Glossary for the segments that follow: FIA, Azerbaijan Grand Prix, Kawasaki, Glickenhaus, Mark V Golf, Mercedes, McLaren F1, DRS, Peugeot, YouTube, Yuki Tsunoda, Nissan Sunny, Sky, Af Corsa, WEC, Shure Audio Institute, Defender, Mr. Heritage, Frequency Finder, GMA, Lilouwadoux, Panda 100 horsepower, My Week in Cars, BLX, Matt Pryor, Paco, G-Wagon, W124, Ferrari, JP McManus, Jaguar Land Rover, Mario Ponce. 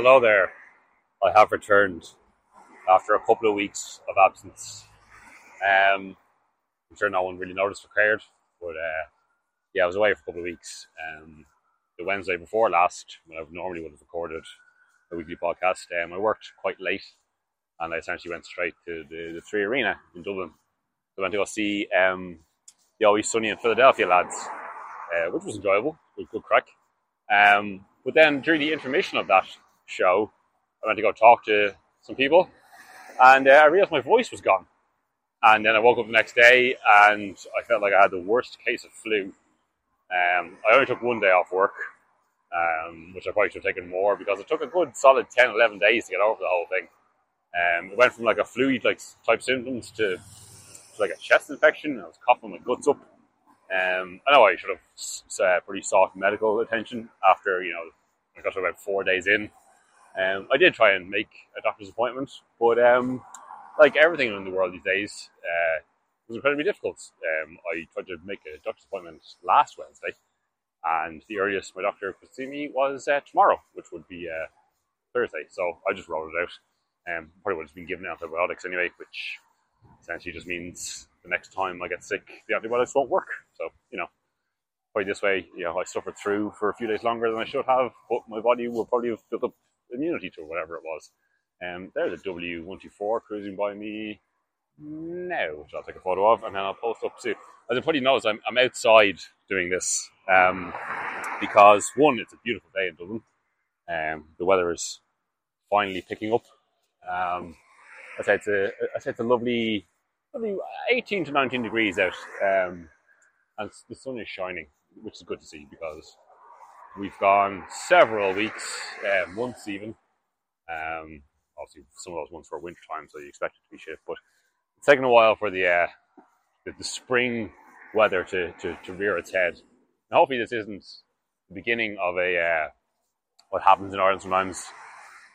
Hello there. I have returned after a couple of weeks of absence. I'm sure no one really noticed or cared, but yeah, I was away for a couple of weeks. The Wednesday before last, when I normally would have recorded a weekly podcast, I worked quite late, and I essentially went straight to the Three Arena in Dublin. I went to go see the Always Sunny in Philadelphia lads, which was enjoyable. It was good crack. But then during the intermission of that show, I went to go talk to some people, and I realised my voice was gone. And then I woke up the next day, and I felt like I had the worst case of flu. I only took one day off work, which I probably should have taken more, because it took a good solid 10, 11 days to get over the whole thing. It went from like a flu like type symptoms to like a chest infection. I was coughing my guts up. I know I should have pretty sought medical attention after, you know, I got to about 4 days in. I did try and make a doctor's appointment, but like everything in the world these days, it was incredibly difficult. I tried to make a doctor's appointment last Wednesday, and the earliest my doctor could see me was tomorrow, which would be Thursday. So I just rolled it out. Probably would have been given antibiotics anyway, which essentially just means the next time I get sick, the antibiotics won't work. So, you know, probably this way, you know, I suffered through for a few days longer than I should have, but my body will probably have built up immunity to whatever it was. There's a W124 cruising by me now, which I'll take a photo of, and then I'll post up too. As you probably notice, I'm outside doing this, because one, it's a beautiful day in Dublin. The weather is finally picking up. I say it's a lovely 18 to 19 degrees out, and the sun is shining, which is good to see, because we've gone several weeks, months even. Obviously, some of those ones were winter time, so you expect it to be shit. But it's taken a while for the spring weather to rear its head. And hopefully, this isn't the beginning of a what happens in Ireland sometimes,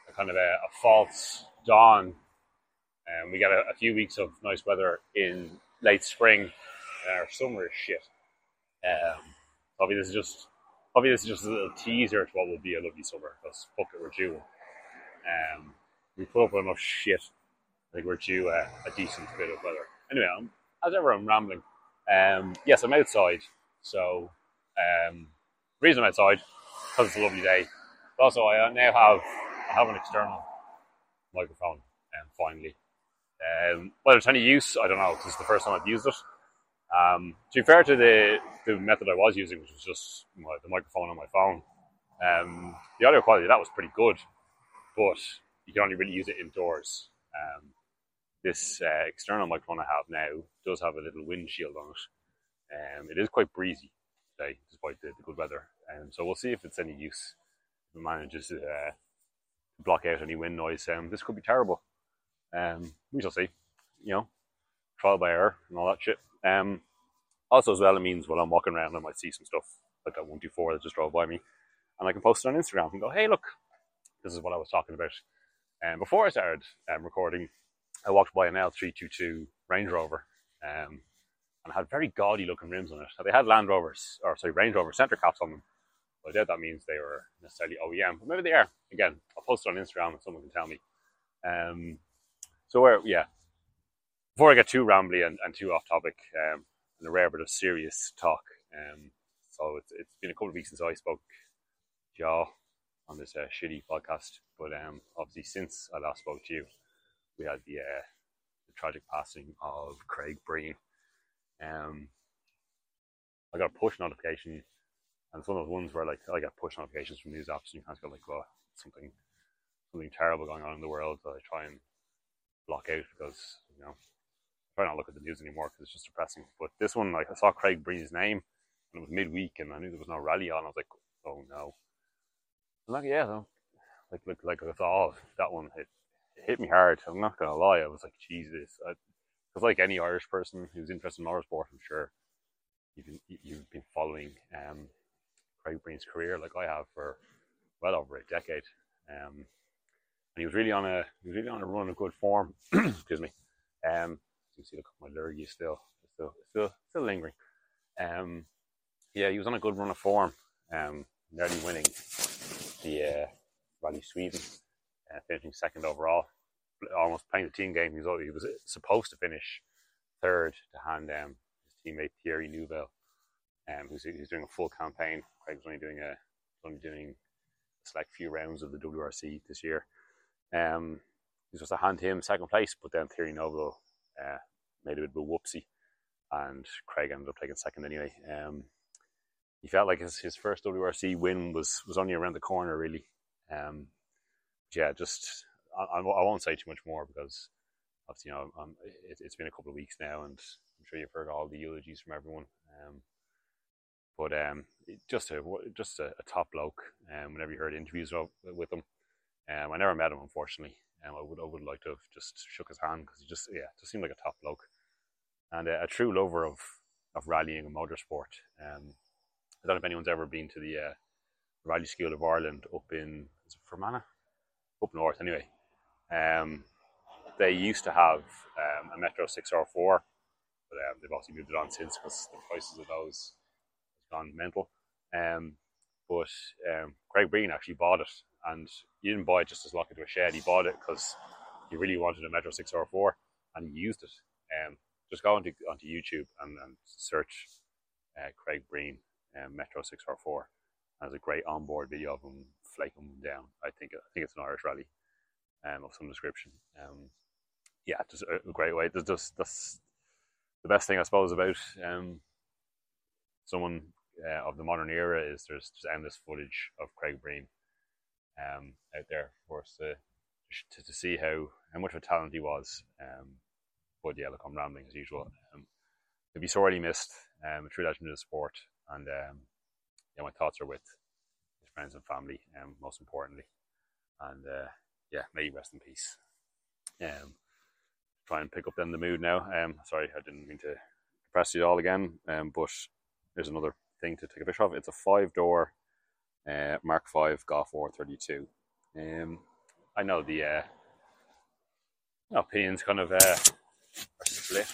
a kind of a false dawn. We get a few weeks of nice weather in late spring, and our summer is shit. Obviously, this is just a little teaser to what will be a lovely summer, because fuck it, we're due. We put up enough shit. I think we're due a decent bit of weather. Anyway, as ever, I'm rambling. Yes, I'm outside. So, the reason I'm outside is because it's a lovely day. But also, I now have an external microphone, finally. Whether it's any use, I don't know, because it's the first time I've used it. To be fair to the method I was using, which was just the microphone on my phone, the audio quality of that was pretty good, but you can only really use it indoors. This external microphone I have now does have a little windshield on it. It is quite breezy today, despite the good weather, so we'll see if it's any use. If it manages to block out any wind noise, this could be terrible. We shall see. You know, trial by error and all that shit. Also as well, it means while I'm walking around I might see some stuff like that 124 that just drove by me, and I can post it on Instagram and go, hey look, this is what I was talking about. And before I started recording, I walked by an L322 Range Rover, and had very gaudy looking rims on it. They had Range Rover center caps on them, but I doubt that means they were necessarily OEM, but maybe they are. Again, I'll post it on Instagram and someone can tell me. Before I get too rambly and too off topic, and a rare bit of serious talk, so it's been a couple of weeks since I spoke to y'all on this shitty podcast, but obviously since I last spoke to you, we had the tragic passing of Craig Breen. I got a push notification, and it's one of those ones where like I get push notifications from news apps, and you kind of go like, well, something terrible going on in the world that I try and block out, because, you know, try not to look at the news anymore because it's just depressing. But this one, like, I saw Craig Breen's name, and it was midweek, and I knew there was no rally on. I was like, oh no. I'm like, yeah, no. like I thought, that one it hit me hard. I'm not gonna lie. I was like, Jesus, because like any Irish person who's interested in motorsport, I'm sure you've been following Craig Breen's career like I have for well over a decade. And he was really on a run of good form. Excuse me. You see, look at my lurgy still lingering. He was on a good run of form. Nearly winning the Rally Sweden, finishing second overall, almost playing the team game. He was supposed to finish third to hand his teammate Thierry Nouveau, who's doing a full campaign. Craig was only doing a select few rounds of the WRC this year. He was supposed to hand him second place, but then Thierry Nouveau made a bit of a whoopsie, and Craig ended up taking second anyway. He felt like his first WRC win was only around the corner, really. I won't say too much more because, obviously, you know, it's been a couple of weeks now, and I'm sure you've heard all the eulogies from everyone. Just a top bloke. Whenever you heard interviews with him, I never met him, unfortunately. I would like to have just shook his hand because he just seemed like a top bloke and a true lover of rallying and motorsport. I don't know if anyone's ever been to the Rally School of Ireland up in, is it Fermanagh? Up north, anyway. They used to have a Metro 6R4, but they've obviously moved it on since because the prices of those have gone mental. But Craig Breen actually bought it, and he didn't buy it just to lock it to a shed. He bought it because he really wanted a Metro 6R4, and he used it. Just go onto YouTube and search Craig Breen Metro 6R4. There's a great onboard video of him flaking him down. I think it's an Irish rally of some description. Just a great way. That's the best thing, I suppose, about someone of the modern era is there's just endless footage of Craig Breen out there for us to see how much of a talent he was. Look, I'm rambling as usual. He'll be sorely missed, a true legend of the sport, and my thoughts are with his friends and family, most importantly, and may you rest in peace. Try and pick up then the mood now. Sorry, I didn't mean to depress you all again. But there's another thing to take a picture of. It's a 5-door Mark V Golf R32. I know the opinions kind of are split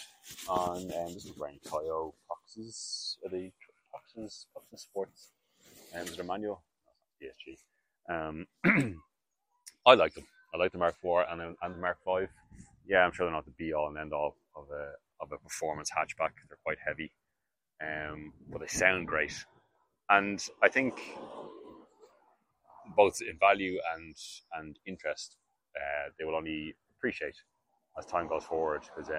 on this is wearing Toyo boxes. Are they? Foxes Sports, and their manual. ESG. I like the Mark IV and the Mark V. Yeah, I'm sure they're not the be all and end all of a performance hatchback. They're quite heavy, but they sound great, and I think both in value and interest, they will only appreciate as time goes forward. Because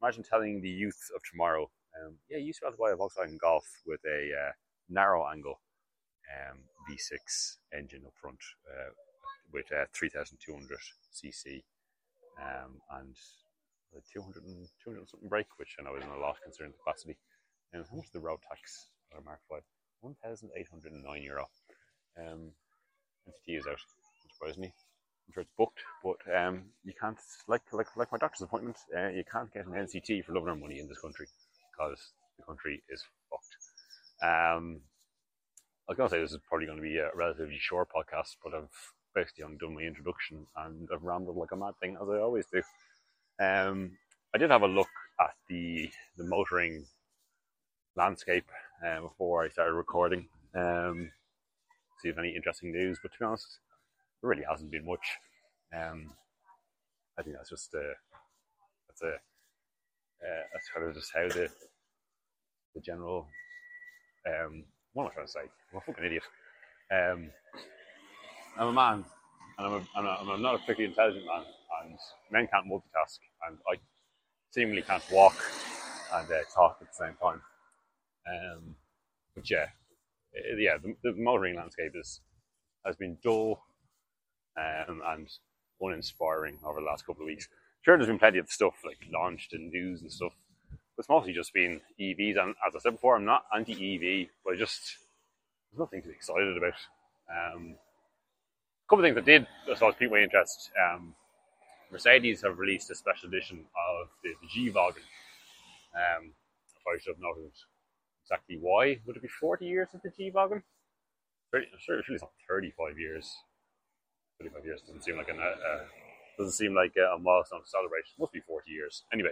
imagine telling the youth of tomorrow. You used to have to buy a Volkswagen Golf with a narrow-angle V6 engine up front with 3,200 cc and 200 something brake, which I know isn't a lot considering the capacity. And how much is the road tax on a Mark V? €1,809. MCT is out, surprisingly. I'm sure it's booked, but you can't like my doctor's appointment. You can't get an NCT for loving our money in this country. Because the country is fucked. I was going to say this is probably going to be a relatively short podcast, but I've basically undone my introduction and I've rambled like a mad thing, as I always do. I did have a look at the motoring landscape before I started recording, see if any interesting news, but to be honest, there really hasn't been much. I think that's just that's kind of just how the general what am I trying to say? I'm a fucking idiot. I'm a man, and I'm not a particularly intelligent man, and men can't multitask, and I seemingly can't walk and talk at the same time. The motoring landscape has been dull and uninspiring over the last couple of weeks. Sure, there's been plenty of stuff like launched and news and stuff, but it's mostly just been EVs. And as I said before, I'm not anti-EV, but there's nothing to be excited about. A couple of things that did, I suppose, pique my interest. Mercedes have released a special edition of the G-Wagon. I probably should have noted exactly why. Would it be 40 years of the G-Wagon? I'm sure it's not 35 years. 35 years doesn't seem like a milestone to celebrate. It must be 40 years. Anyway,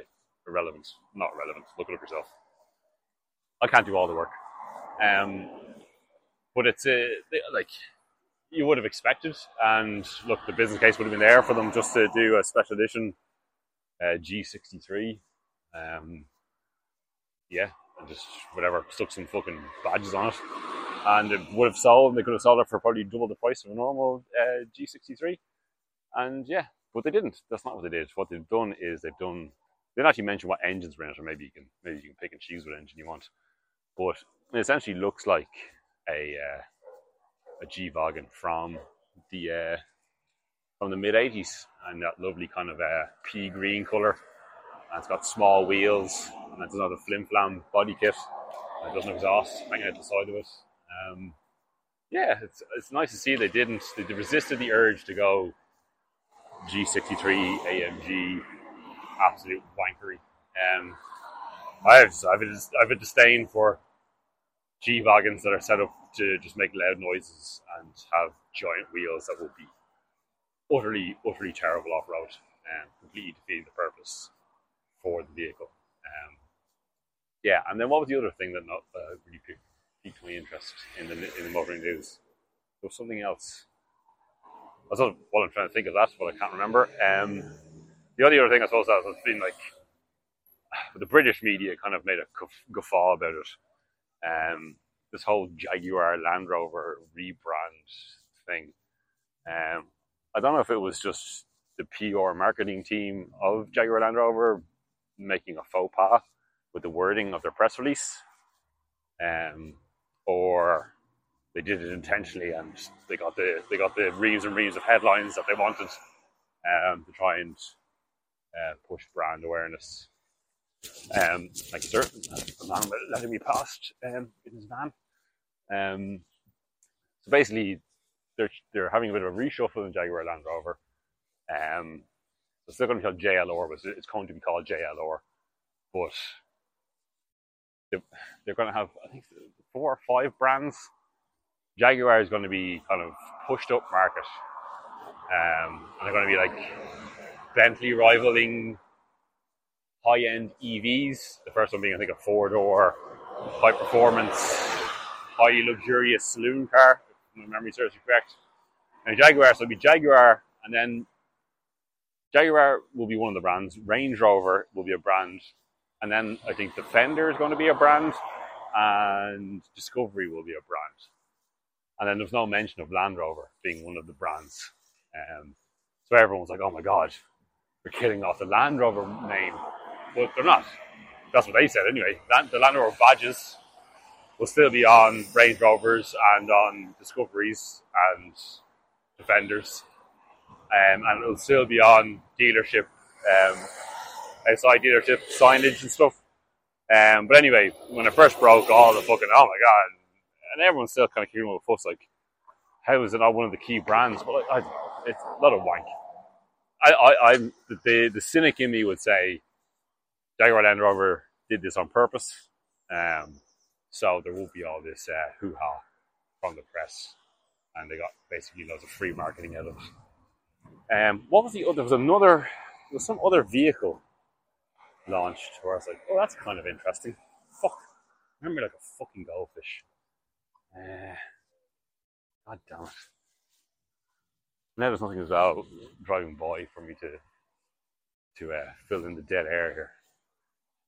irrelevant. Not relevant. Look it up yourself. I can't do all the work. But it's you would have expected. And look, the business case would have been there for them just to do a special edition G63. Yeah, and just whatever, stuck some fucking badges on it. And it would have sold, they could have sold it for probably double the price of a normal G63. And yeah, but they didn't. That's not what they did. What they've done is they didn't actually mention what engines were in it, or maybe you can pick and choose what engine you want. But it essentially looks like a G-Wagon from the mid-80s, and that lovely kind of pea green colour. And it's got small wheels, and it doesn't have a flim-flam body kit. And it doesn't exhaust hanging out the side of it. Yeah, it's nice to see they resisted the urge to go G63 AMG, absolute wankery. I have a disdain for G-Wagons that are set up to just make loud noises and have giant wheels that will be utterly, utterly terrible off-road and completely defeating the purpose for the vehicle. Yeah, and then what was the other thing that really piqued my interest in the motoring news? There was something else. That's not what I'm trying to think of that, but I can't remember. The only other thing I suppose that has been like, the British media kind of made a guffaw about it. This whole Jaguar Land Rover rebrand thing. I don't know if it was just the PR marketing team of Jaguar Land Rover making a faux pas with the wording of their press release, or they did it intentionally and they got the reams and reams of headlines that they wanted to try and push brand awareness. Like sir, the man letting me past in his van. So basically, they're having a bit of a reshuffle in Jaguar Land Rover. It's still going to be called JLR, but it's going to be called JLR. But they're going to have, I think, 4 or 5 brands. Jaguar is going to be kind of pushed up market, and they're going to be like Bentley rivaling high-end EVs. The first one being, I think, a four-door, high-performance, highly luxurious saloon car, if my memory serves me correct. And Jaguar, so it'll be Jaguar, and then Jaguar will be one of the brands. Range Rover will be a brand, and then I think Defender is going to be a brand, and Discovery will be a brand. And then there's no mention of Land Rover being one of the brands. So everyone's like, oh my God, we're killing off the Land Rover name. But they're not. That's what they said anyway. The Land Rover badges will still be on Range Rovers and on Discoveries and Defenders. And it'll still be on dealership, outside dealership signage and stuff. But anyway, when it first broke, all the fucking, oh my God. And everyone's still kind of keeping up with us, like, how is it not one of the key brands? But like, it's a lot of wank. The cynic in me would say Jaguar Land Rover did this on purpose, so there won't be all this hoo-ha from the press, and they got basically loads of free marketing out of it. What was the other? There was some other vehicle launched where I was like, oh, that's kind of interesting. Fuck, I remember like a fucking goldfish. God damn it. Now there's nothing as well driving by for me to fill in the dead air here.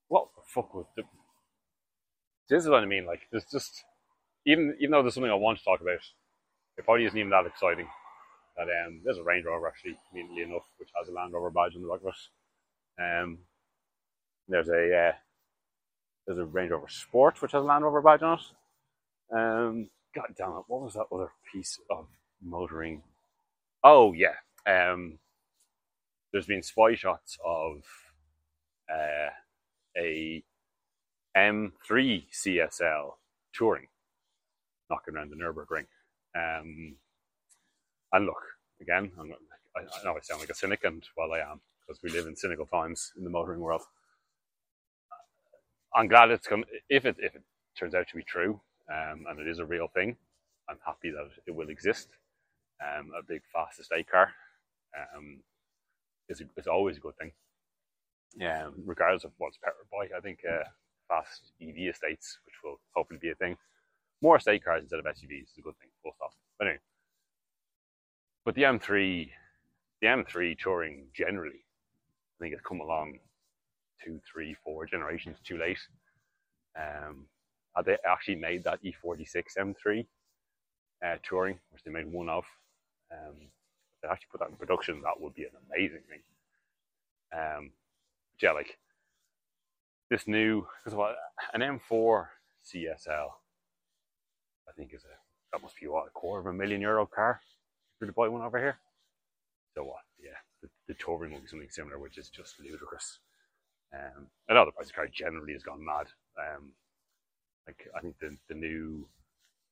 What the fuck was the... This is what I mean, like, there's just... Even though there's something I want to talk about, it probably isn't even that exciting. That there's a Range Rover, actually, conveniently enough, which has a Land Rover badge on the back of it. There's a Range Rover Sport, which has a Land Rover badge on it. God damn it! What was that other piece of motoring? Oh yeah, there's been spy shots of a M3 CSL touring, knocking around the Nürburgring. And look, again, I know I sound like a cynic, and well, I am, because we live in cynical times in the motoring world. I'm glad it's come if it turns out to be true. And it is a real thing. I'm happy that it will exist. A big, fast estate car is always a good thing. Regardless of what's powered by, I think fast EV estates, which will hopefully be a thing. More estate cars instead of SUVs is a good thing, full stop. But anyway, But the M3 touring generally, I think it's come along 2, 3, 4 generations too late. They actually made that E46 M3 touring, which they made one of. If they actually put that in production, that would be an amazing thing. Yeah, like this new, an M4 CSL, I think is that must be what, €250,000 car for to buy one over here. So what? Yeah, the touring will be something similar, which is just ludicrous. I know the price of car generally has gone mad. Like I think the new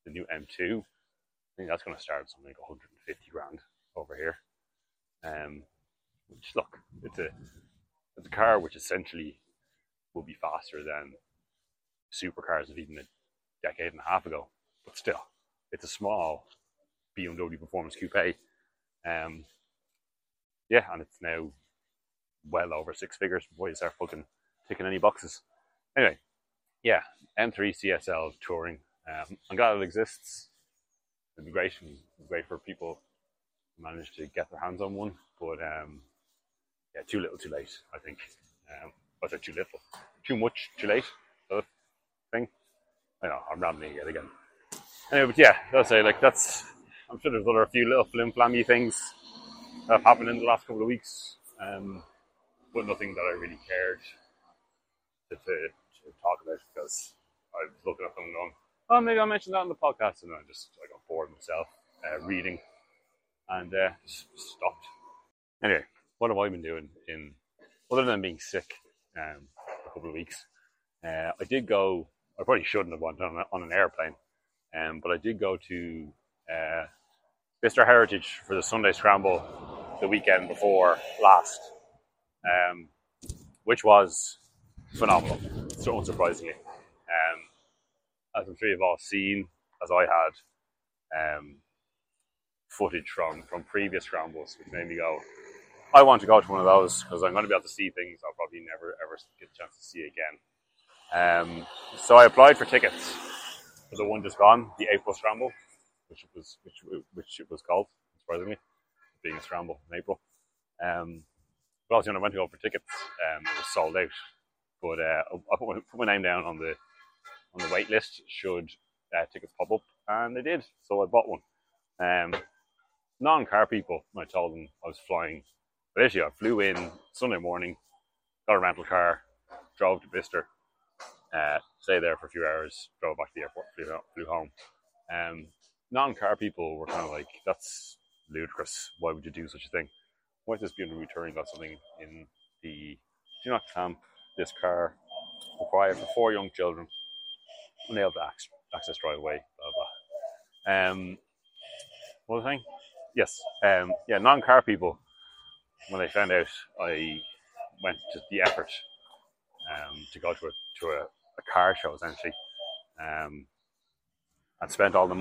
M2, I think that's going to start something like $150,000 over here. Which look, it's a car which essentially will be faster than supercars of even a decade and a half ago, but still, it's a small BMW performance coupe. Yeah, and it's now well over six figures before you start fucking ticking any boxes. Anyway, yeah, M3 CSL touring. I'm glad it exists. It'd be great. For people who manage to get their hands on one, but yeah, too little, too late. I think. I said too little, too much, too late. Sort of thing. I know I'm rambling yet again. Anyway, but yeah, that's it. Like that's. I'm sure there's a few little flim-flammy things that have happened in the last couple of weeks, but nothing that I really cared to talk about, because I was looking at them going, oh, maybe I'll mention that on the podcast, and I got bored myself reading and just stopped. Anyway, what have I been doing other than being sick for a couple of weeks? I probably shouldn't have went on an airplane, but I did go to Mr. Heritage for the Sunday Scramble the weekend before last, which was phenomenal, so unsurprisingly. As I'm sure you've all seen, as I had, footage from previous scrambles, which made me go, I want to go to one of those, because I'm going to be able to see things I'll probably never ever get a chance to see again. So I applied for tickets for the one just gone, the April Scramble, which it was called, surprisingly, being a scramble in April. But also when I went to go for tickets, it was sold out. But I put my name down on the wait list should tickets pop up, and they did. So I bought one. Non-car people, I told them I was flying. But actually, I flew in Sunday morning, got a rental car, drove to Bicester, stayed there for a few hours, drove back to the airport, flew home. Non-car people were kind of like, that's ludicrous. Why would you do such a thing? Why is this BMW touring got something in the do not clamp this car required for 4 young children, nailed the access driveway, blah blah. What was the thing? Yes. Yeah, non-car people, when they found out I went to the effort to go to a car show essentially, and spent all that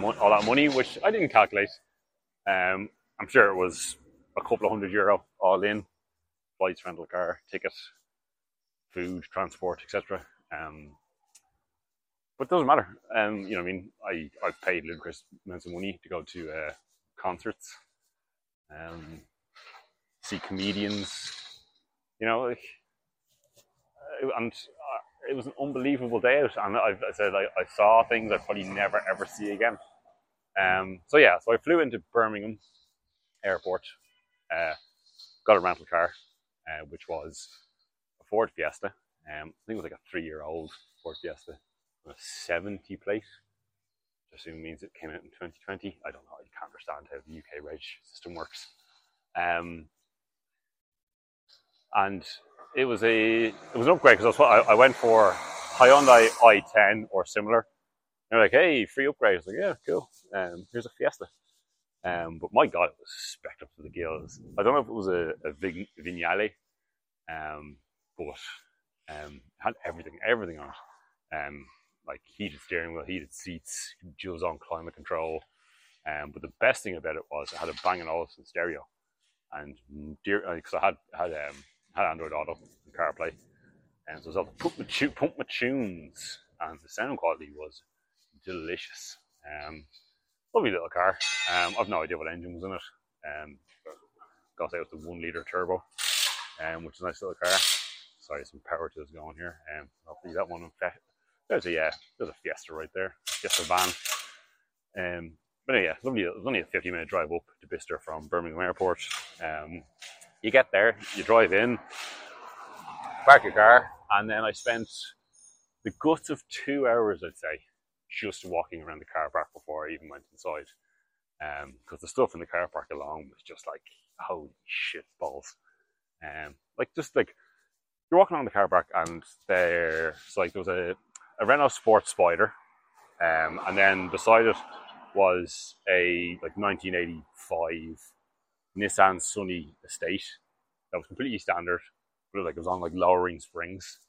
money, which I didn't calculate. I'm sure it was a couple of €100 all in, flights, rental car, tickets, food, transport, etc. But it doesn't matter. You know, I mean, I've paid ludicrous amounts of money to go to concerts, see comedians. You know, like, and. It was an unbelievable day out, and I saw things I'd probably never ever see again. So I flew into Birmingham airport, got a rental car, which was a Ford Fiesta. I think it was like a 3-year-old Ford Fiesta on a 70 plate, which I assume means it came out in 2020. I don't know, I can't understand how the UK reg system works. And It was an upgrade, because I went for Hyundai i10 or similar. They're like, hey, free upgrade. I was like, yeah, cool. Here's a Fiesta. But my God, it was specced up to the gills. I don't know if it was a Vignale, but it had everything on it. Like heated steering wheel, heated seats, dual zone climate control. But the best thing about it was it had a Bang & Olufsen stereo, and because I had Android Auto and CarPlay, and so I was able to pump my tunes, and the sound quality was delicious. Lovely little car. I've no idea what engine was in it. Got out the 1 litre turbo, which is a nice little car. Sorry, some power to this going here. Hopefully that one. In fact, there's a Fiesta right there, Fiesta van. But yeah, it's only a 50-minute drive up to Bicester from Birmingham Airport. You get there, you drive in, park your car, and then I spent the guts of 2 hours, I'd say, just walking around the car park before I even went inside. Because the stuff in the car park alone was just like, holy shit balls. You're walking around the car park and there was a Renault Sport Spider, and then beside it was a 1985 Nissan Sunny Estate that was completely standard, but it was on lowering springs.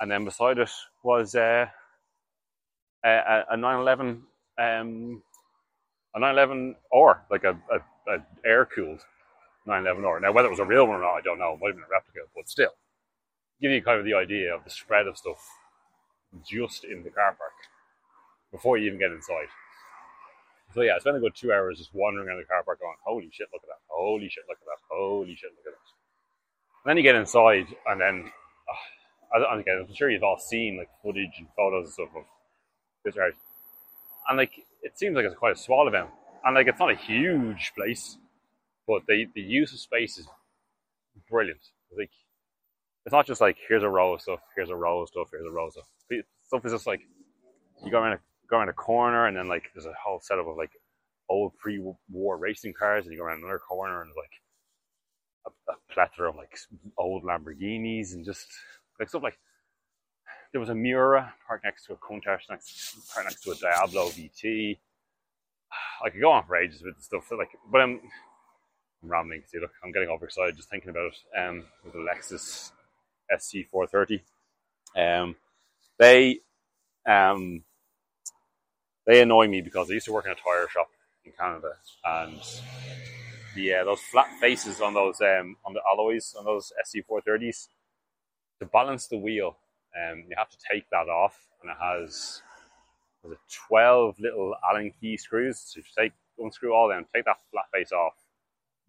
And then beside it was a 911, a 911 R, a air-cooled 911 R. Now, whether it was a real one or not, I don't know. It might have been a replica, but still. Give you kind of the idea of the spread of stuff just in the car park before you even get inside. So yeah, I spent a good 2 hours just wandering around the car park going, holy shit, look at that, holy shit, look at that, holy shit, look at that. And then you get inside, and then, I'm sure you've all seen footage and photos and stuff of this area. And it seems like it's quite a small event. And it's not a huge place, but the use of space is brilliant. It's not just here's a row of stuff, here's a row of stuff, here's a row of stuff. Stuff is just you go around a corner, and then there's a whole setup of old pre-war racing cars, and you go around another corner, and a plethora of old Lamborghinis, and just stuff there was a Miura parked next to a Countach, parked next to a Diablo VT. I could go on for ages with the stuff, but I'm rambling. See, look, I'm getting overexcited just thinking about it. With the Lexus SC430, they annoy me because I used to work in a tyre shop in Canada, and those flat faces on those on the alloys on those SC430s, to balance the wheel, you have to take that off, and it has 12 little Allen key screws. So if you unscrew all them, take that flat face off,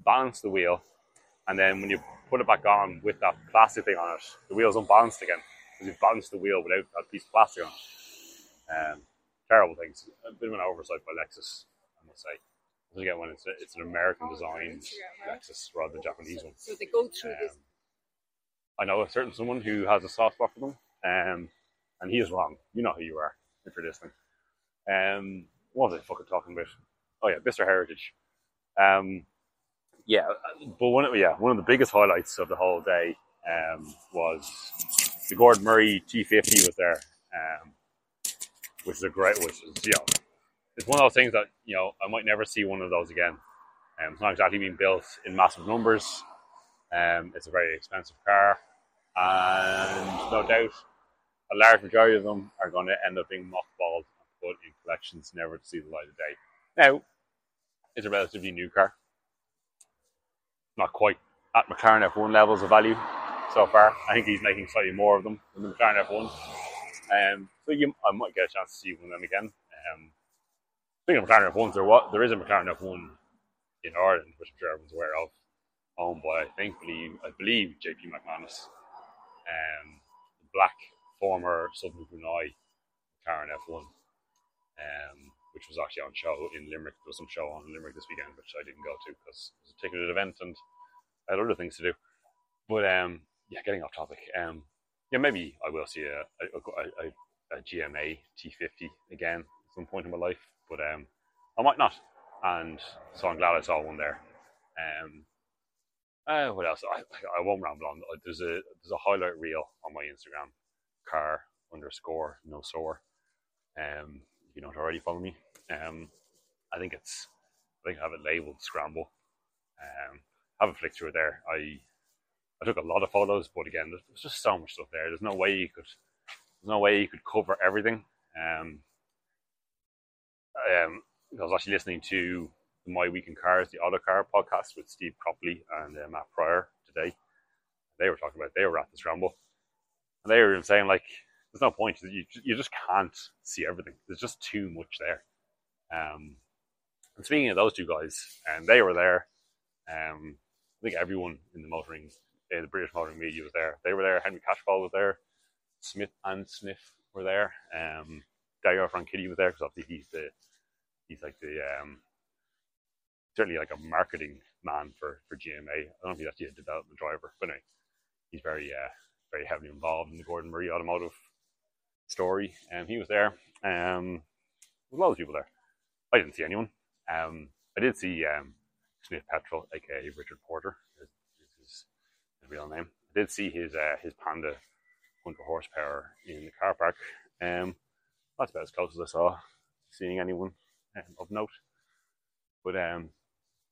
balance the wheel, and then when you put it back on with that plastic thing on it, the wheel's unbalanced again because you've balanced the wheel without that piece of plastic on it. Terrible things. A bit of an oversight by Lexus, I must say. Again, when it's an American designed Lexus rather than a Japanese one. So they go through this. I know a certain someone who has a soft spot for them, and he is wrong. You know who you are if you're listening. What was I fucking talking about? Oh yeah, Mr. Heritage. Yeah, but one of the biggest highlights of the whole day was the Gordon Murray T-50 was there, which is a great, it's one of those things that, I might never see one of those again. It's not exactly being built in massive numbers. It's a very expensive car, and no doubt a large majority of them are going to end up being mothballed and put in collections never to see the light of day. Now, it's a relatively new car. Not quite at McLaren F1 levels of value so far. I think he's making slightly more of them than the McLaren F1. I might get a chance to see one of them again. Speaking of McLaren F1s, there is a McLaren F1 in Ireland, which I'm sure everyone's aware of, owned by, I believe JP McManus, black former Southern Brunei McLaren F1, which was actually on show in Limerick. There was some show on in Limerick this weekend, which I didn't go to because it was a ticketed event and I had other things to do. But getting off topic. Maybe I will see a GMA T50 again at some point in my life, but I might not. And so I'm glad I saw one there. What else? I won't ramble on. There's a highlight reel on my Instagram, car_nosore. If you don't already follow me, I think I have it labeled Scramble. Have a flick through it there. I took a lot of photos, but again, there's just so much stuff there. There's no way you could cover everything. I was actually listening to My Week in Cars, the Auto Car podcast with Steve Cropley and Matt Pryor today. They were at the Scramble, and they were saying there's no point. You just can't see everything. There's just too much there. And speaking of those two guys, and they were there, I think everyone in the motoring, the British motoring media was there. They were there. Henry Cashfall was there. Smith and Sniff were there. Diego Franchitti was there because obviously he's like the certainly like a marketing man for GMA. I don't know if he's actually a development driver, but anyway, he's very heavily involved in the Gordon Murray automotive story. He was there. There was a lot of people there. I didn't see anyone. I did see Smith Petrel, aka Richard Porter, is his real name. I did see his Panda 100 horsepower in the car park. That's about as close as I saw seeing anyone of note. But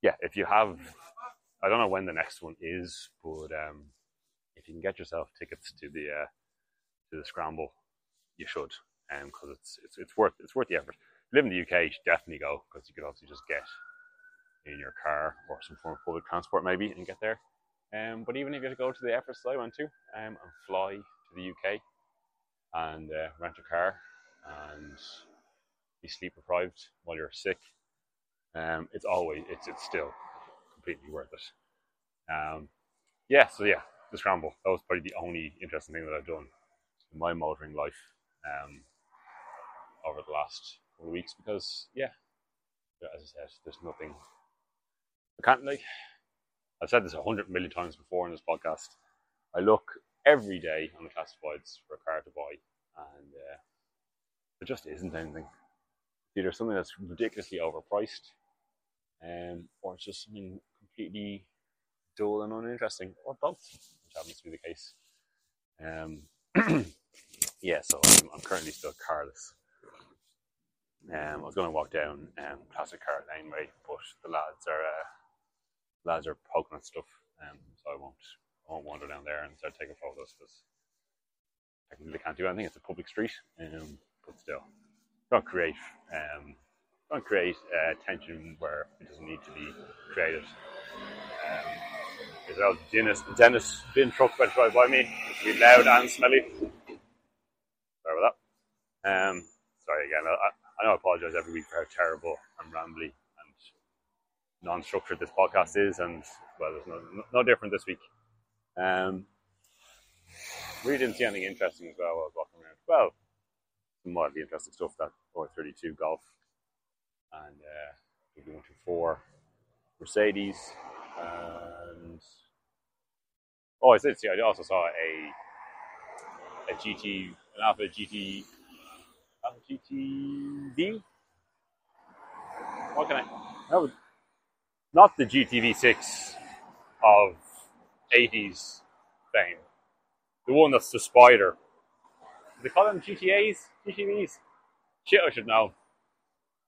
yeah, if you have, I don't know when the next one is, but if you can get yourself tickets to the scramble, you should, because it's worth the effort. If you live in the UK, you should definitely go, because you could obviously just get in your car or some form of public transport maybe and get there. But even if you have to go to the efforts that I went to, and fly to the UK and rent a car and be sleep deprived while you're sick, it's still completely worth it. The scramble, that was probably the only interesting thing that I've done in my motoring life over the last couple of weeks, because as I said, there's nothing I can't, like, I've said this 100 million times before in this podcast. I look every day on the classifieds for a car to buy, and there just isn't anything. Either something that's ridiculously overpriced, or it's just something completely dull and uninteresting, or both, which happens to be the case. So I'm currently still carless. I was going to walk down classic car laneway, but the lads are poking at stuff, so I won't wander down there and start taking photos, because technically I can't do anything. It's a public street, but still. Don't create tension where it doesn't need to be created. There's old Dennis bin truck about to drive by me. It's really loud and smelly. Sorry about that. Sorry again. I know I apologise every week for how terrible and rambly and non-structured this podcast is, and well, there's no different this week. Really didn't see anything interesting as well while I was walking around. Well, some mildly interesting stuff, that L322 Golf and W124 Mercedes, and I also saw a GT, an Alpha GTV. Not the GTV6 of 80s fame, the one that's the spider. They call them GTAs? GTVs? Shit, I should know.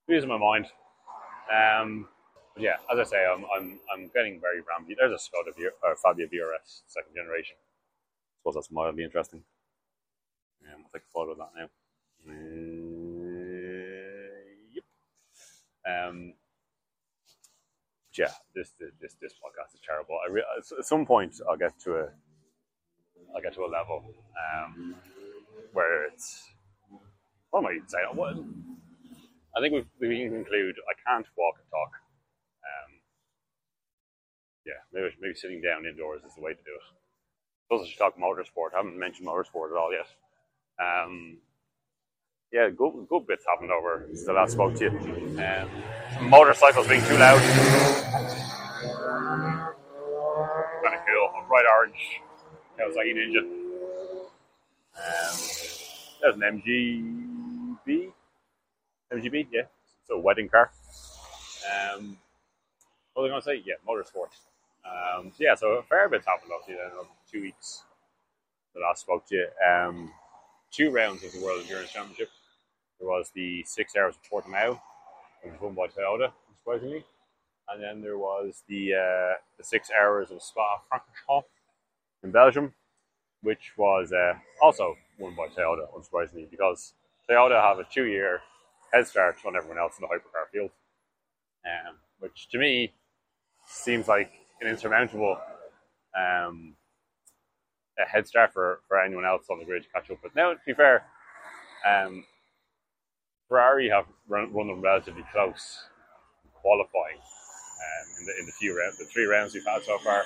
Losing my mind. But yeah, as I say, I'm getting very rambly. There's a Fabia DRS, second generation. I suppose that's mildly interesting. I'll take a photo of that now. Yep. Yeah, this podcast is terrible. At some point, I'll get to a level. Where it's, what am I even saying? I think we can conclude I can't walk and talk. Maybe sitting down indoors is the way to do it. I suppose I should talk motorsport. I haven't mentioned motorsport at all yet. Good bits happened over since I last spoke to you. Motorcycles being too loud. Kind of cool. A bright orange Kawasaki Ninja. There's an MGB, yeah, it's a wedding car. What was I going to say? Yeah, motorsport. So a fair bit's happened, obviously, in 2 weeks that I last spoke to you. 2 rounds of the World Endurance Championship. There was the 6 hours of Portimao, which was won by Toyota, surprisingly. And then there was the 6 hours of Spa-Francorchamps in Belgium, which was also won by Toyota, unsurprisingly, because Toyota have a 2-year head start on everyone else in the hypercar field, which to me seems like an insurmountable a head start for anyone else on the grid to catch up with. Now, to be fair, Ferrari have run them relatively close in qualifying, in the few rounds, the three rounds we've had so far.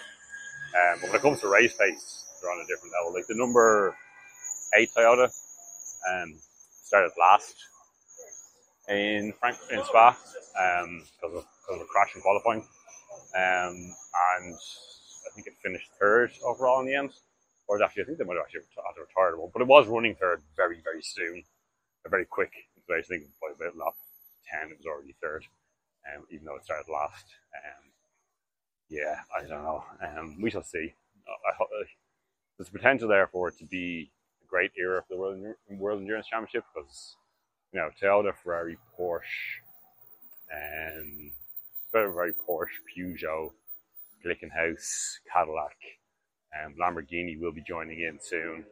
But when it comes to race pace, they're on a different level. Like the number 8 Toyota started last in Spa because of a crash in qualifying, and I think it finished third overall in the end. Or actually, I think they might have actually had to retire one, but it was running third very, very soon, very quick. So I think by about lap 10, it was already third, even though it started last. Yeah, I don't know. We shall see. There's potential there for it to be a great era for the World Endurance Championship because, you know, Toyota, Ferrari, Porsche, very Porsche, Peugeot, Glickenhaus, Cadillac, Lamborghini will be joining in soon.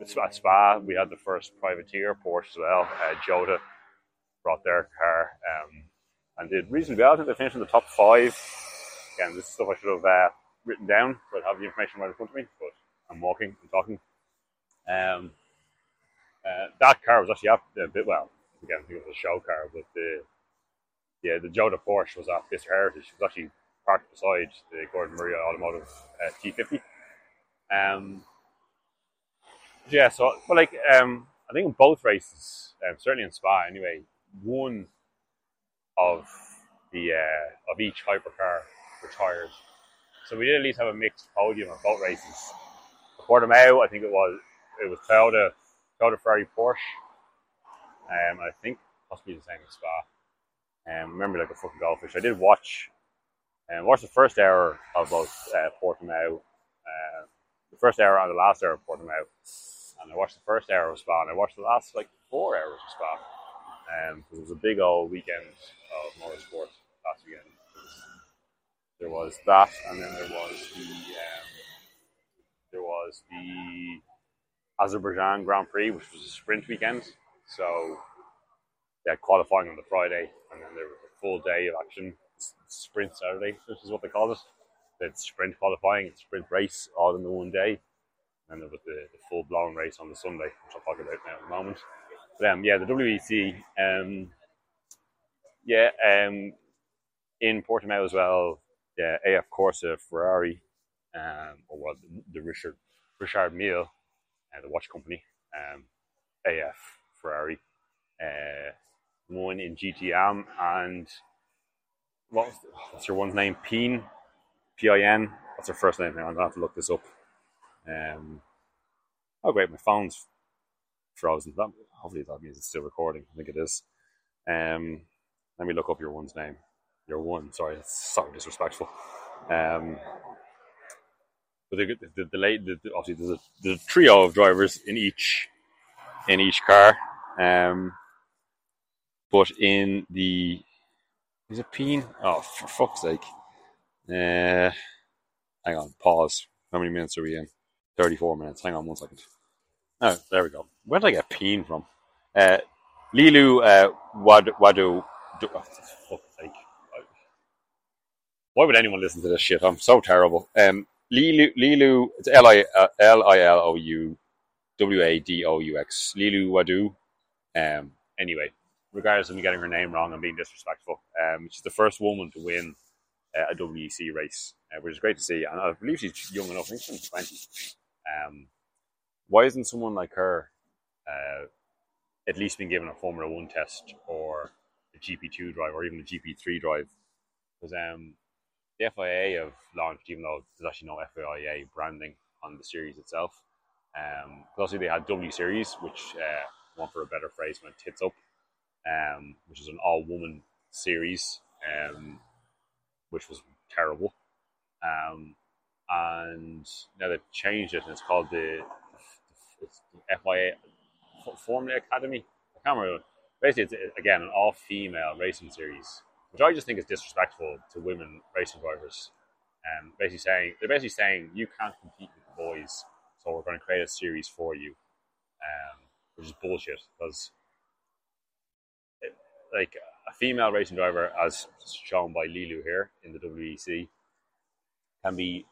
At Spa, we had the first privateer, Porsche as well. Jota brought their car and did reasonably well. I think they finished in the top 5. Again, this is stuff I should have written down, so I'd have the information right in front of me, but I'm walking and talking. That car was actually up a bit well. Again, I think it was a show car, but the Jota Porsche was at Mr. Heritage. It was actually parked beside the Gordon Murray Automotive T-50. I think in both races, certainly in Spa anyway, one of each hypercar retired. So we did at least have a mixed podium at both races. Portimao, I think it was Toyota, Ferrari, Porsche. I think possibly the same in Spa. Remember like a fucking goldfish. I did watch the first hour of both Portimao, the first hour and the last hour of Portimao, and I watched the first hour of Spa, and I watched the last 4 hours of Spa. It was a big old weekend of motorsport last weekend. There was that, and then there was the Azerbaijan Grand Prix, which was a sprint weekend. So they had qualifying on the Friday, and then there was a full day of action. Sprint Saturday, which is what they called it. They had sprint qualifying and sprint race all in the one day, and there was the full-blown race on the Sunday, which I'll talk about now in a moment. But the WEC, in Portimao as well, the AF Corsa Ferrari, the Richard Mille, the watch company, AF Ferrari, won in GTM and. What's your one's name? Pin, P-I-N. What's her first name? I'm gonna have to look this up. Oh great, my phone's frozen. Hopefully that means it's still recording. I think it is. Let me look up your one's name. Your one. Sorry, that's so disrespectful. But obviously there's a trio of drivers in each car. But in the is it Peen? Oh, for fuck's sake. Hang on, pause. How many minutes are we in? 34 minutes. Hang on one second. Oh, there we go. Where did I get Peen from? Lilu Wadu. Oh, for fuck's sake. Why would anyone listen to this shit? I'm so terrible. Lilu, it's Lilouwadoux. Lilu Wadu. Anyway. Regardless of me getting her name wrong and being disrespectful, she's the first woman to win a WEC race, which is great to see. And I believe she's young enough; I think she's 20. Why isn't someone like her at least been given a Formula 1 test or a GP2 drive or even a GP3 drive? Because the FIA have launched, even though there's actually no FIA branding on the series itself. Plus, they had W Series, which, want for a better phrase, went tits up. Which is an all-woman series, which was terrible. And now they've changed it, and it's called the FIA Formula Academy. I can't remember. Basically, it's, again, an all-female racing series, which I just think is disrespectful to women racing drivers. They're basically saying, you can't compete with the boys, so we're going to create a series for you, which is bullshit, because... Like a female racing driver, as shown by Lilu here in the WEC, can be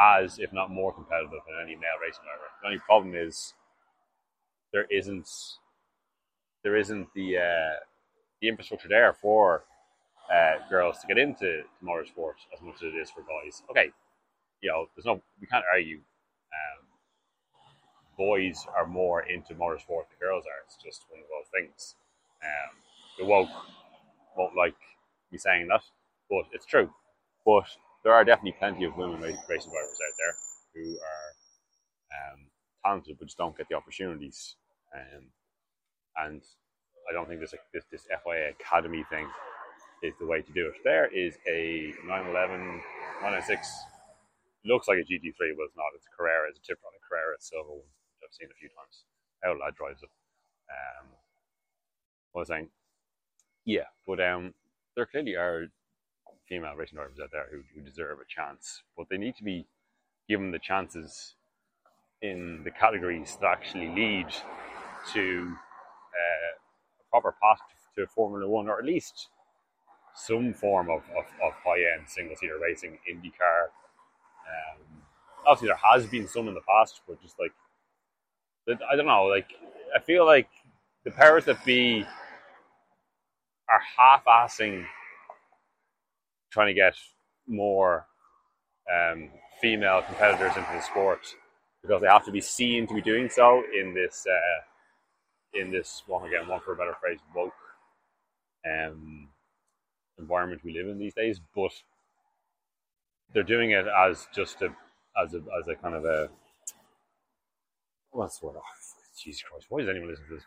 as, if not more, competitive than any male racing driver. The only problem is there isn't the infrastructure there for girls to get into motorsport as much as it is for guys. Okay, you know, there's no, we can't argue boys are more into motorsport than girls are. It's just one of those things. The woke won't like me saying that, but it's true. But there are definitely plenty of women racing drivers out there who are talented but just don't get the opportunities. And I don't think this FIA Academy thing is the way to do it. There is a 911, 996, looks like a GT3, but it's not. It's a Carrera, it's a tip on a Carrera, it's silver one, which I've seen a few times. How a lad drives it. What was I saying? Yeah, but there clearly are female racing drivers out there who deserve a chance, but they need to be given the chances in the categories that actually lead to a proper path to Formula One, or at least some form of high-end single-seater racing, IndyCar. Obviously, there has been some in the past, but just like, I don't know, like, I feel like the powers that be are half-assing trying to get more female competitors into the sport, because they have to be seen to be doing so in this one for a better phrase, woke environment we live in these days. But they're doing it as just a kind of a, what's the word? Oh, Jesus Christ, why does anyone listen to this?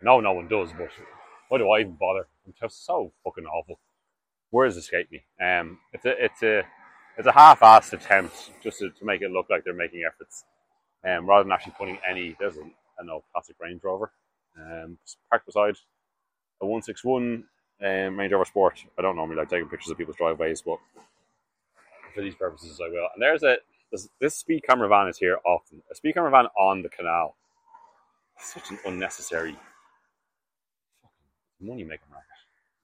No, no one does, but why do I even bother? I'm just so fucking awful. Words escape me. It's a half-assed attempt just to make it look like they're making efforts, rather than actually putting any. There's an old classic Range Rover, parked beside a 161 Range Rover Sport. I don't normally like taking pictures of people's driveways, but for these purposes, I will. And this speed camera van is here often. A speed camera van on the canal. It's such an unnecessary fucking money-making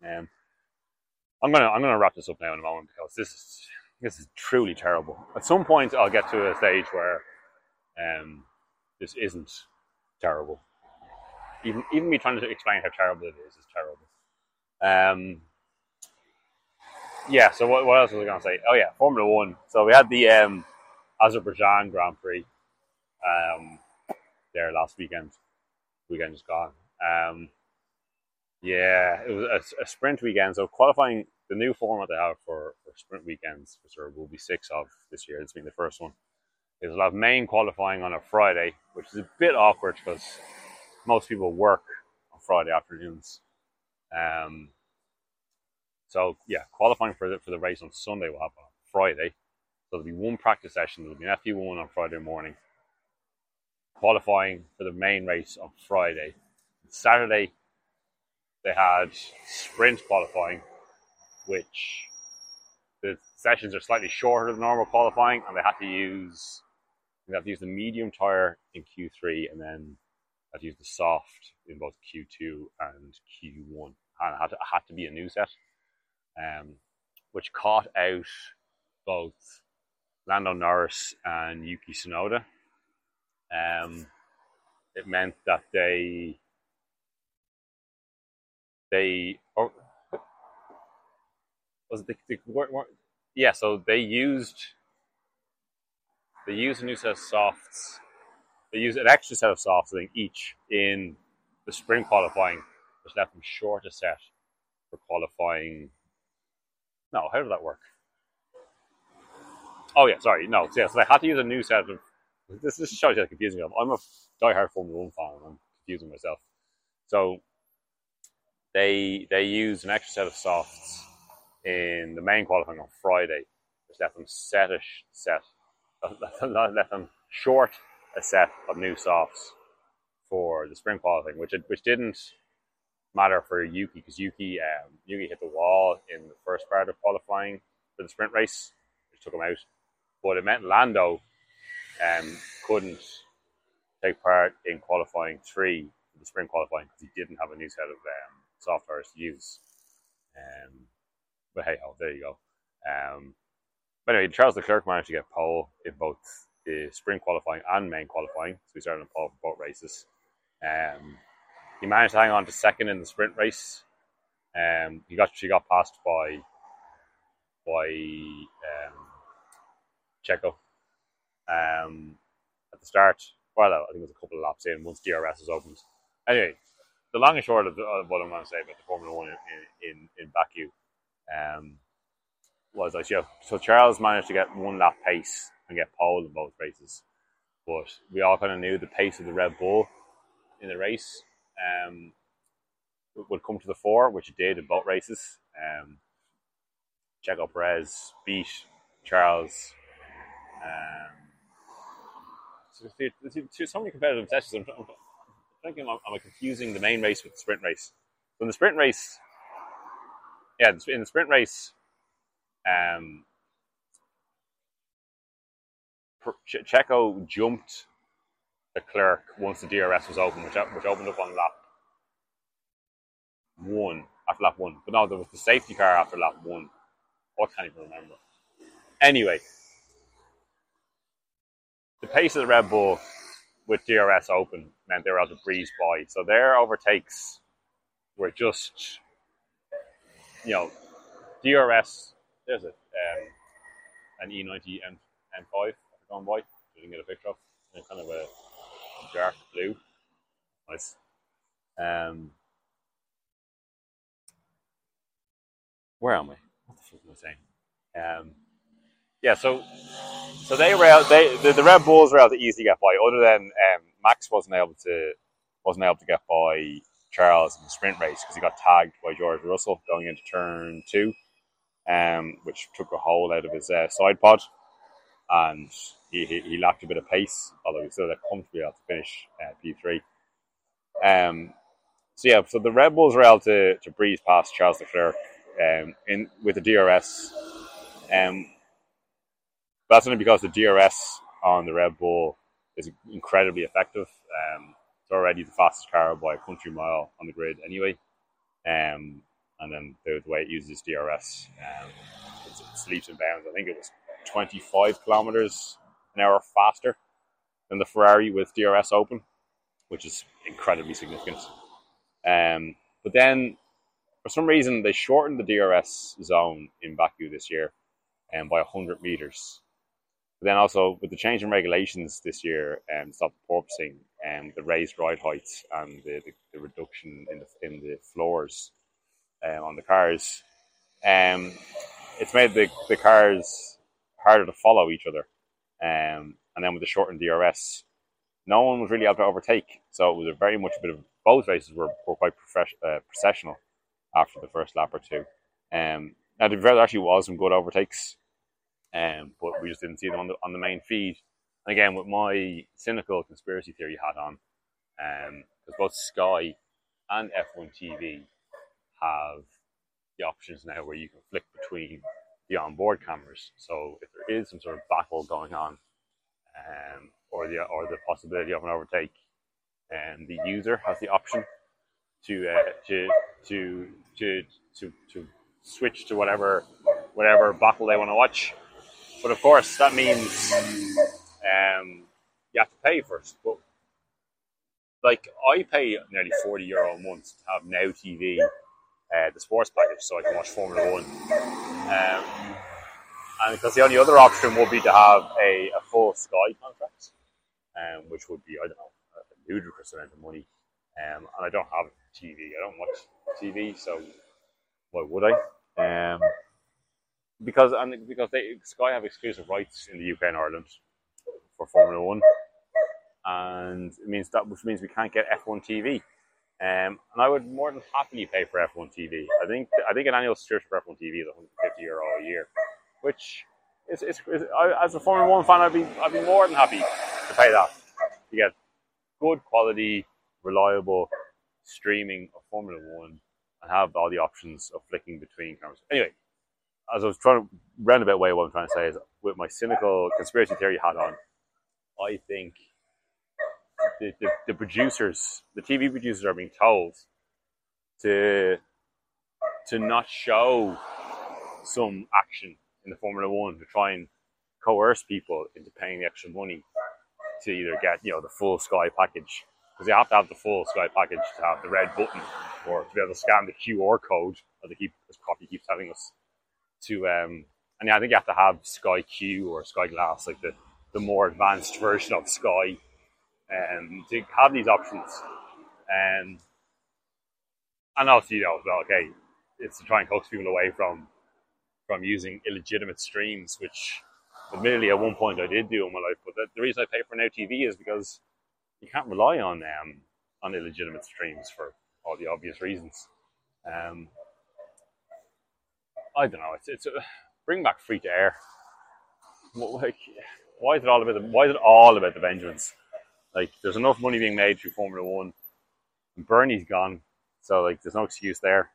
racket. I'm gonna wrap this up now in a moment, because this is truly terrible. At some point, I'll get to a stage where this isn't terrible. Even me trying to explain how terrible it is terrible. Yeah. So what else was I gonna say? Oh yeah, Formula One. So we had the Azerbaijan Grand Prix there last weekend. Weekend just gone. Yeah, it was a sprint weekend. So qualifying, the new format they have for sprint weekends, which there will be 6 of this year, it's been the first one, is they'll have main qualifying on a Friday, which is a bit awkward because most people work on Friday afternoons. So yeah, qualifying for the race on Sunday will happen on Friday. So there'll be one practice session, there'll be an FP1 on Friday morning. Qualifying for the main race on Friday. Saturday, they had sprint qualifying, which the sessions are slightly shorter than normal qualifying, and they have to use the medium tire in Q3, and then had to use the soft in both Q2 and Q1. And it had to be a new set, which caught out both Lando Norris and Yuki Tsunoda. It meant that they used a new set of softs. They used an extra set of softs, I think, each in the spring qualifying, which left them short a set for qualifying. No, how did that work? Oh yeah, sorry, no. So, yeah, so they had to use a new set of. This shows you how confusing I'm. I'm a diehard Formula One fan, and I'm confusing myself. So. They used an extra set of softs in the main qualifying on Friday, which left them short a set of new softs for the spring qualifying, which didn't matter for Yuki, because Yuki hit the wall in the first part of qualifying for the sprint race, which took him out. But it meant Lando couldn't take part in qualifying 3 for the spring qualifying, because he didn't have a new set of soft tires to use, but hey ho, there you go. But anyway, Charles Leclerc managed to get pole in both the sprint qualifying and main qualifying, so we started on pole for both races. He managed to hang on to second in the sprint race, She got passed by Checo at the start. Well, I think it was a couple of laps in once DRS is opened. Anyway, the long and short of what I'm going to say about the Formula One in Baku was like, yeah, so Charles managed to get one lap pace and get pole in both races, but we all kind of knew the pace of the Red Bull in the race would come to the fore, which it did in both races. Checo Perez beat Charles. There's so many competitive sessions. I'm confusing the main race with the sprint race. So in the sprint race, Checo jumped Leclerc once the DRS was open, which opened up on lap one. But no, there was the safety car after lap one. I can't even remember. Anyway, the pace of the Red Bull with DRS open meant they were able to breeze by. So their overtakes were just, DRS. There's an E90 M5 going by. You can get a picture of it. Kind of a dark blue. Nice. Where am I? What the fuck am I saying? So they were out. The Red Bulls were able to easily get by. Other than Max wasn't able to get by Charles in the sprint race because he got tagged by George Russell going into turn two, which took a hole out of his side pod, and he lacked a bit of pace. Although he still had comfortably able to finish P3. So the Red Bulls were able to breeze past Charles Leclerc with the DRS. But that's only because the DRS on the Red Bull is incredibly effective. It's already the fastest car by a country mile on the grid anyway. And then the way it uses DRS, it's leaps and bounds. I think it was 25 kilometers an hour faster than the Ferrari with DRS open, which is incredibly significant. But then, for some reason, they shortened the DRS zone in Baku this year by 100 meters. But then also, with the change in regulations this year, stop porpoising, the raised ride heights and the reduction in the floors on the cars, it's made the cars harder to follow each other. And then with the shortened DRS, no one was really able to overtake. So it was both races were quite processional after the first lap or two. Now, to be fair, there actually was some good overtakes, but we just didn't see them on the main feed. And again, with my cynical conspiracy theory hat on, because both Sky and F1 TV have the options now where you can flick between the onboard cameras. So if there is some sort of battle going on, or the possibility of an overtake, the user has the option to switch to whatever battle they want to watch. But of course, that means you have to pay for it. But like, I pay nearly €40 a month to have Now TV, the sports package, so I can watch Formula One. And because the only other option would be to have a full Sky contract, which would be, I don't know, a ludicrous amount of money. And I don't have TV. I don't watch TV, so why would I? Because Sky have exclusive rights in the UK and Ireland for Formula One, and it means which means we can't get F1 TV. And I would more than happily pay for F1 TV. I think an annual subscription for F1 TV is €150 a year, which is as a Formula One fan, I'd be more than happy to pay that to get good quality, reliable streaming of Formula One and have all the options of flicking between cameras. Anyway, as I was trying to roundabout way, what I'm trying to say is, with my cynical conspiracy theory hat on, I think the producers, the TV producers, are being told to not show some action in the Formula One to try and coerce people into paying the extra money to either get the full Sky package because you have to have the full Sky package to have the red button or to be able to scan the QR code that they keep, as Poppy keeps telling us, to and yeah, I think you have to have Sky Q or Sky Glass, like the more advanced version of Sky, to have these options. And also, you know, as well, okay, it's to try and coax people away from using illegitimate streams, which admittedly at one point I did do in my life, but the reason I pay for Now TV is because you can't rely on illegitimate streams for all the obvious reasons. I don't know. It's bring back free to air. Like, why is it all about the Benjamins? Like, there's enough money being made through Formula One, and Bernie's gone, so like there's no excuse there.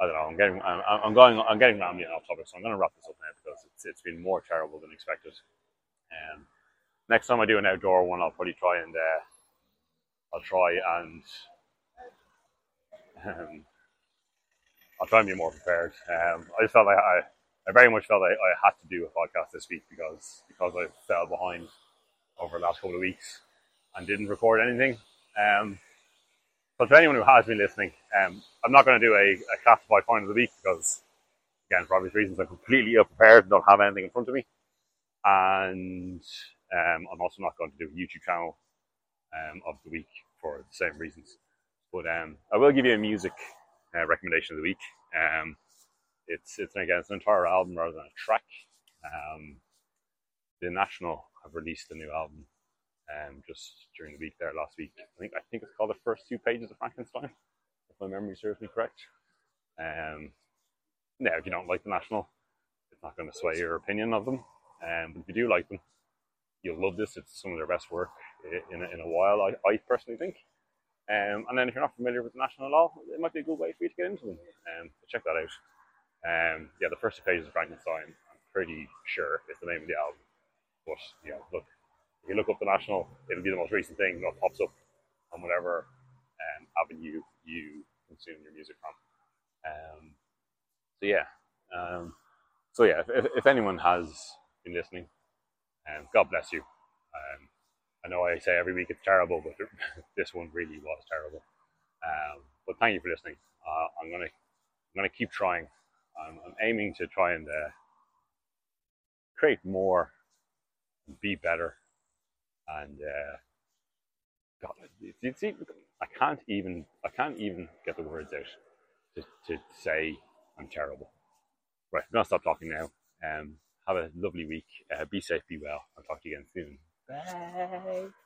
I don't know. I'm getting rambling off topic, so I'm going to wrap this up now because it's been more terrible than expected. Next time I do an outdoor one, I'll probably try and I'll try and be more prepared. I just felt like I very much felt like I had to do a podcast this week because I fell behind over the last couple of weeks and didn't record anything. But to anyone who has been listening, I'm not going to do a classified find of the week because, again, for obvious reasons, I'm completely unprepared and don't have anything in front of me. And I'm also not going to do a YouTube channel of the week for the same reasons. But I will give you a music recommendation of the week. It's an entire album rather than a track. The National have released a new album just during the week there last week. I think it's called The First Two Pages of Frankenstein, if my memory serves me correct. Now, if you don't like The National, it's not going to sway your opinion of them. But if you do like them, you'll love this. It's some of their best work in a while, I personally think. And then if you're not familiar with The National at all, it might be a good way for you to get into them. So check that out. Yeah, The First Two Pages of Frankenstein, I'm pretty sure is the name of the album. But yeah, look, if you look up The National, it'll be the most recent thing that pops up on whatever avenue you consume your music from. If anyone has been listening, God bless you. I know I say every week it's terrible, but this one really was terrible. But thank you for listening. I'm gonna keep trying. I'm aiming to try and create more, be better, and God, it's I can't even get the words out to say I'm terrible. Right, I'm gonna stop talking now. Have a lovely week. Be safe, be well. I'll talk to you again soon. Bye.